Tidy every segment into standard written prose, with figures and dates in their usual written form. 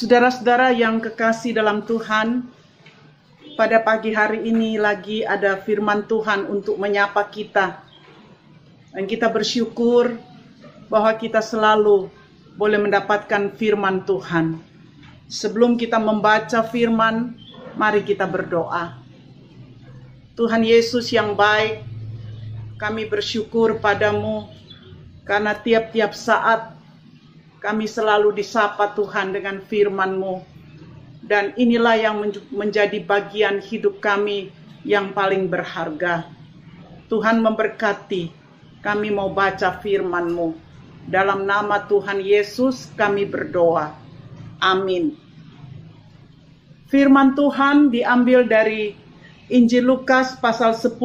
Saudara-saudara yang kekasih dalam Tuhan, pada pagi hari ini lagi ada firman Tuhan untuk menyapa kita. Dan kita bersyukur bahwa kita selalu boleh mendapatkan firman Tuhan. Sebelum kita membaca firman, mari kita berdoa. Tuhan Yesus yang baik, kami bersyukur padamu karena tiap-tiap saat kami selalu disapa Tuhan dengan firman-Mu. Dan inilah yang menjadi bagian hidup kami yang paling berharga. Tuhan memberkati, kami mau baca firman-Mu. Dalam nama Tuhan Yesus kami berdoa. Amin. Firman Tuhan diambil dari Injil Lukas pasal 10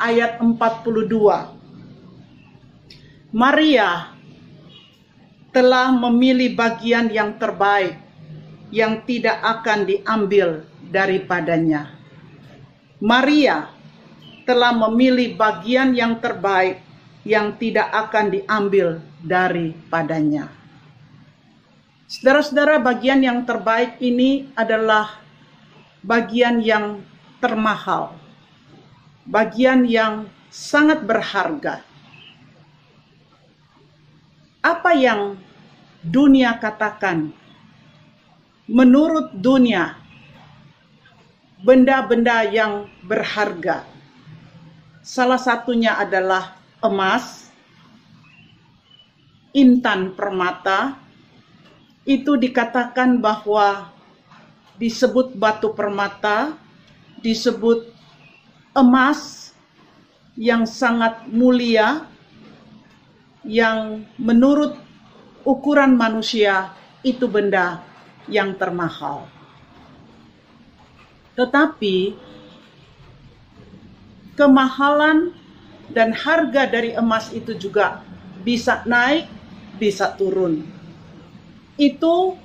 ayat 42. Maria telah memilih bagian yang terbaik yang tidak akan diambil daripadanya. Maria telah memilih bagian yang terbaik yang tidak akan diambil daripadanya. Saudara-saudara, bagian yang terbaik ini adalah bagian yang termahal, bagian yang sangat berharga. Apa yang dunia katakan, menurut dunia, benda-benda yang berharga, salah satunya adalah emas, intan permata, itu dikatakan bahwa disebut batu permata, disebut emas yang sangat mulia, yang menurut ukuran manusia itu benda yang termahal. Tetapi kemahalan dan harga dari emas itu juga bisa naik, bisa turun. Itu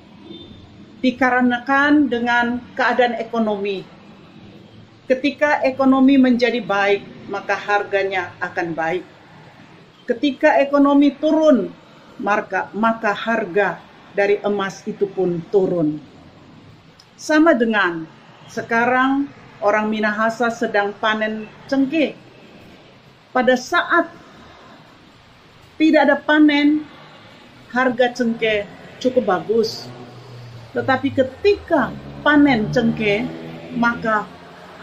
dikarenakan dengan keadaan ekonomi. Ketika ekonomi menjadi baik, maka harganya akan baik. Ketika ekonomi turun, maka harga dari emas itu pun turun. Sama dengan sekarang orang Minahasa sedang panen cengkeh. Pada saat tidak ada panen, harga cengkeh cukup bagus. Tetapi ketika panen cengkeh, maka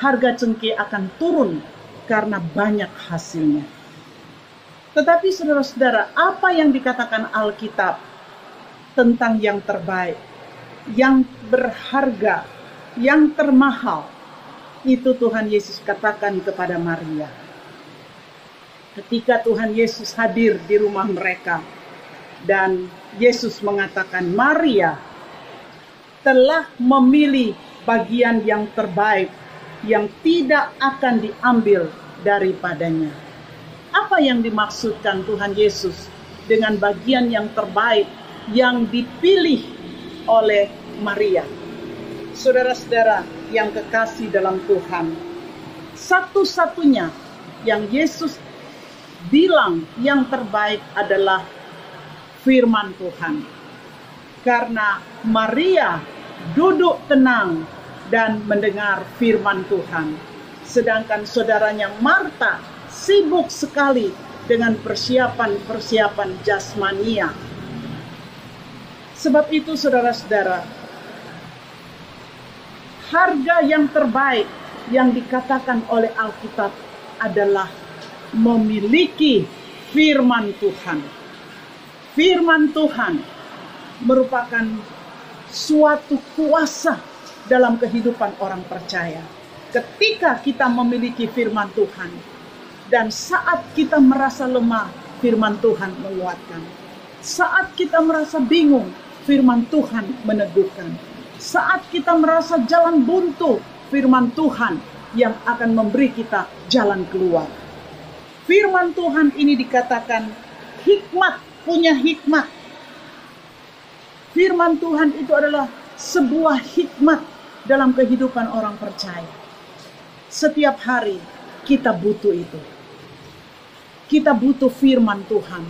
harga cengkeh akan turun karena banyak hasilnya. Tetapi saudara-saudara, apa yang dikatakan Alkitab tentang yang terbaik, yang berharga, yang termahal, itu Tuhan Yesus katakan kepada Maria. Ketika Tuhan Yesus hadir di rumah mereka, dan Yesus mengatakan, Maria telah memilih bagian yang terbaik, yang tidak akan diambil daripadanya. Apa yang dimaksudkan Tuhan Yesus dengan bagian yang terbaik yang dipilih oleh Maria? Saudara-saudara yang kekasih dalam Tuhan, satu-satunya yang Yesus bilang yang terbaik adalah firman Tuhan. Karena Maria duduk tenang dan mendengar firman Tuhan. Sedangkan saudaranya Marta sibuk sekali dengan persiapan-persiapan jasmania. Sebab itu saudara-saudara, harga yang terbaik yang dikatakan oleh Alkitab adalah memiliki firman Tuhan. Firman Tuhan merupakan suatu kuasa dalam kehidupan orang percaya. Ketika kita memiliki firman Tuhan, dan saat kita merasa lemah, firman Tuhan menguatkan. Saat kita merasa bingung, firman Tuhan meneguhkan. Saat kita merasa jalan buntu, firman Tuhan yang akan memberi kita jalan keluar. Firman Tuhan ini dikatakan hikmat, punya hikmat. Firman Tuhan itu adalah sebuah hikmat dalam kehidupan orang percaya. Setiap hari kita butuh itu. Kita butuh firman Tuhan.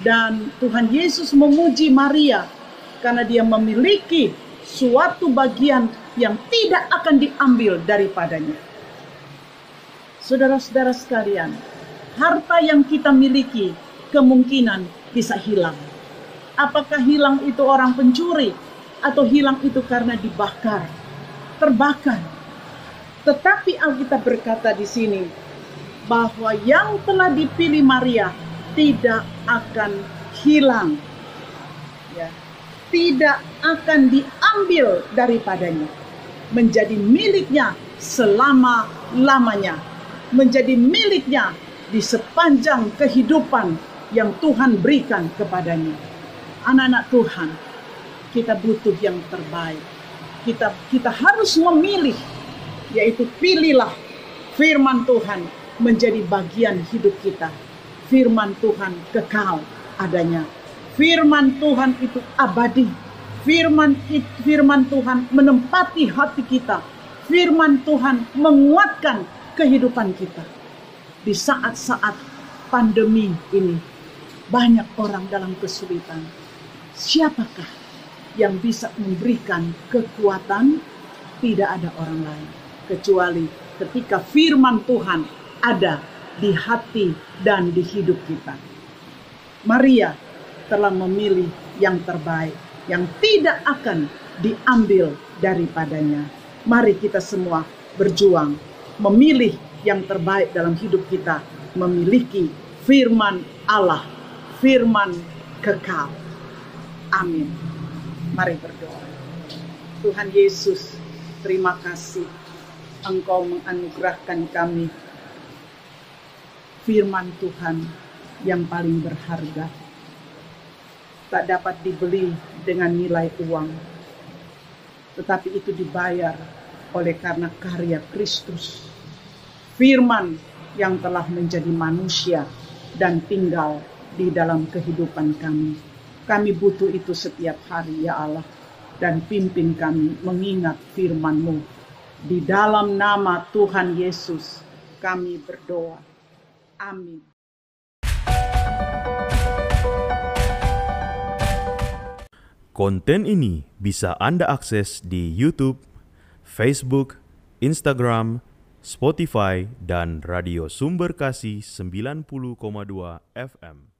Dan Tuhan Yesus memuji Maria karena dia memiliki suatu bagian yang tidak akan diambil daripadanya. Saudara-saudara sekalian, harta yang kita miliki kemungkinan bisa hilang. Apakah hilang itu orang pencuri atau hilang itu karena dibakar, terbakar? Tetapi Alkitab berkata di sini bahwa yang telah dipilih Maria tidak akan hilang, ya, tidak akan diambil daripadanya, menjadi miliknya selama-lamanya, menjadi miliknya di sepanjang kehidupan yang Tuhan berikan kepadanya. Anak-anak Tuhan, kita butuh yang terbaik. Kita harus memilih, yaitu pilihlah firman Tuhan menjadi bagian hidup kita. Firman Tuhan kekal adanya. Firman Tuhan itu abadi. Firman Tuhan menempati hati kita. Firman Tuhan menguatkan kehidupan kita. Di saat-saat pandemi ini, banyak orang dalam kesulitan. Siapakah yang bisa memberikan kekuatan? Tidak ada orang lain, kecuali ketika firman Tuhan ada di hati dan di hidup kita. Maria telah memilih yang terbaik, yang tidak akan diambil daripadanya. Mari kita semua berjuang memilih yang terbaik dalam hidup kita, memiliki firman Allah, firman kekal. Amin. Mari berdoa. Tuhan Yesus, terima kasih Engkau menganugerahkan kami firman Tuhan yang paling berharga, tak dapat dibeli dengan nilai uang, tetapi itu dibayar oleh karena karya Kristus. Firman yang telah menjadi manusia dan tinggal di dalam kehidupan kami. Kami butuh itu setiap hari, ya Allah, dan pimpin kami mengingat firman-Mu. Di dalam nama Tuhan Yesus kami berdoa. Amin. Konten ini bisa Anda akses di YouTube, Facebook, Instagram, Spotify, dan Radio Sumber Kasih 90,2 FM.